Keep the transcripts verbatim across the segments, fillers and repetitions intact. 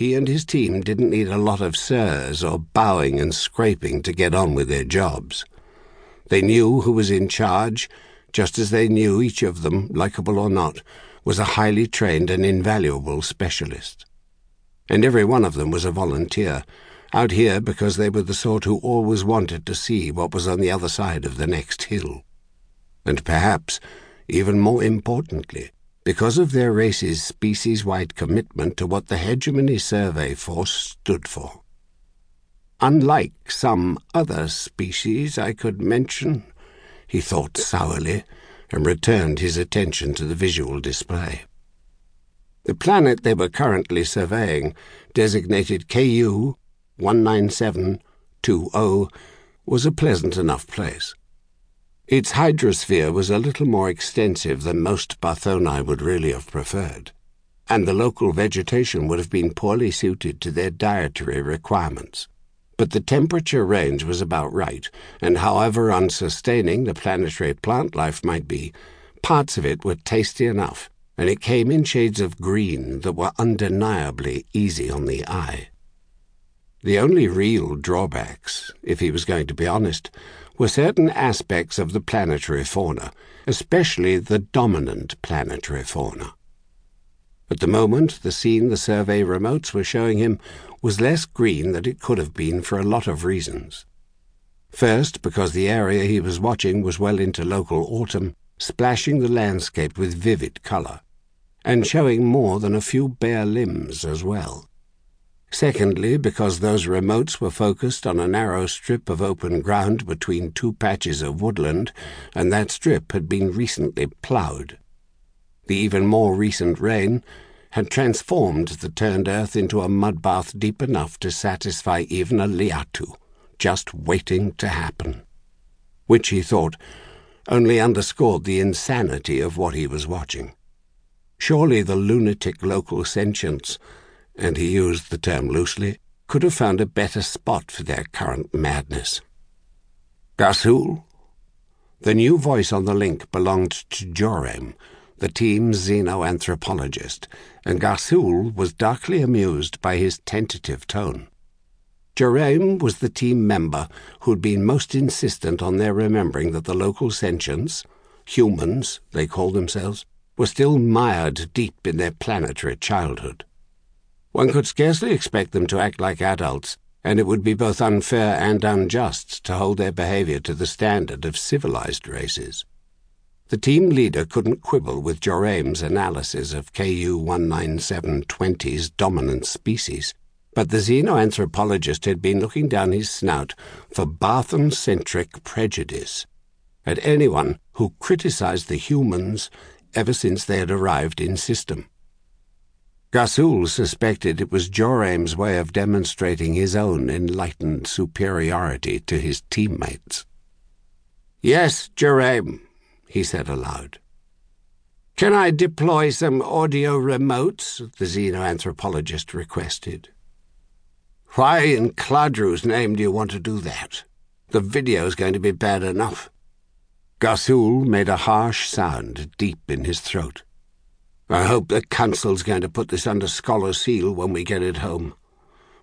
He and his team didn't need a lot of sirs or bowing and scraping to get on with their jobs. They knew who was in charge, just as they knew each of them, likable or not, was a highly trained and invaluable specialist. And every one of them was a volunteer, out here because they were the sort who always wanted to see what was on the other side of the next hill. And perhaps, even more importantly, because of their race's species-wide commitment to what the Hegemony Survey Force stood for. Unlike some other species I could mention, he thought sourly, and returned his attention to the visual display. The planet they were currently surveying, designated K U one nine seven two zero, was a pleasant enough place. Its hydrosphere was a little more extensive than most Barthoni would really have preferred, and the local vegetation would have been poorly suited to their dietary requirements. But the temperature range was about right, and however unsustaining the planetary plant life might be, parts of it were tasty enough, and it came in shades of green that were undeniably easy on the eye. The only real drawbacks, if he was going to be honest, were certain aspects of the planetary fauna, especially the dominant planetary fauna. At the moment, the scene the survey remotes were showing him was less green than it could have been for a lot of reasons. First, because the area he was watching was well into local autumn, splashing the landscape with vivid colour, and showing more than a few bare limbs as well. Secondly, because those remotes were focused on a narrow strip of open ground between two patches of woodland, and that strip had been recently ploughed. The even more recent rain had transformed the turned earth into a mudbath deep enough to satisfy even a liatu, just waiting to happen, which, he thought, only underscored the insanity of what he was watching. Surely the lunatic local sentients, and he used the term loosely, could have found a better spot for their current madness. Gasul? The new voice on the link belonged to Joraim, the team's xeno-anthropologist, and Garthul was darkly amused by his tentative tone. Joraim was the team member who'd been most insistent on their remembering that the local sentients, humans, they called themselves, were still mired deep in their planetary childhood. One could scarcely expect them to act like adults, and it would be both unfair and unjust to hold their behavior to the standard of civilized races. The team leader couldn't quibble with Joraim's analysis of K U one nine seven two zero's dominant species, but the xeno-anthropologist had been looking down his snout for Barthon-centric prejudice at anyone who criticized the humans ever since they had arrived in system. Gasul suspected it was Joraim's way of demonstrating his own enlightened superiority to his teammates. "Yes, Joraim," he said aloud. "Can I deploy some audio remotes?" the xeno-anthropologist requested. "Why in Cladru's name do you want to do that? The video's going to be bad enough." Gasul made a harsh sound deep in his throat. "I hope the Council's going to put this under scholar seal when we get it home.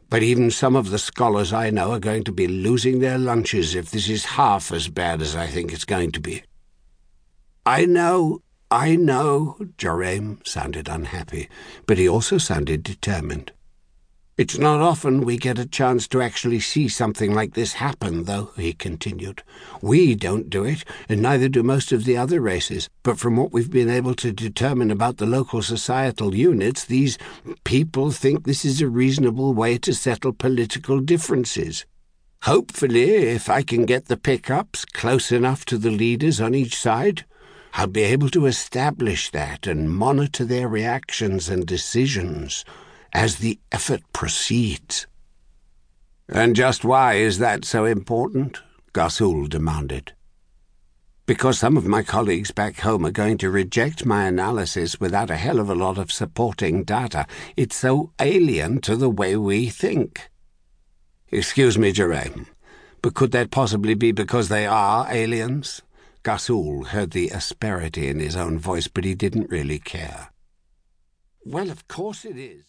But even some of the scholars I know are going to be losing their lunches if this is half as bad as I think it's going to be." "I know, I know," Joraim sounded unhappy, but he also sounded determined. "It's not often we get a chance to actually see something like this happen, though," he continued. "We don't do it, and neither do most of the other races, but from what we've been able to determine about the local societal units, these people think this is a reasonable way to settle political differences. Hopefully, if I can get the pickups close enough to the leaders on each side, I'll be able to establish that and monitor their reactions and decisions as the effort proceeds." "And just why is that so important?" Gasul demanded. "Because some of my colleagues back home are going to reject my analysis without a hell of a lot of supporting data. It's so alien to the way we think." "Excuse me, Joraim, but could that possibly be because they are aliens?" Gasul heard the asperity in his own voice, but he didn't really care. "Well, of course it is."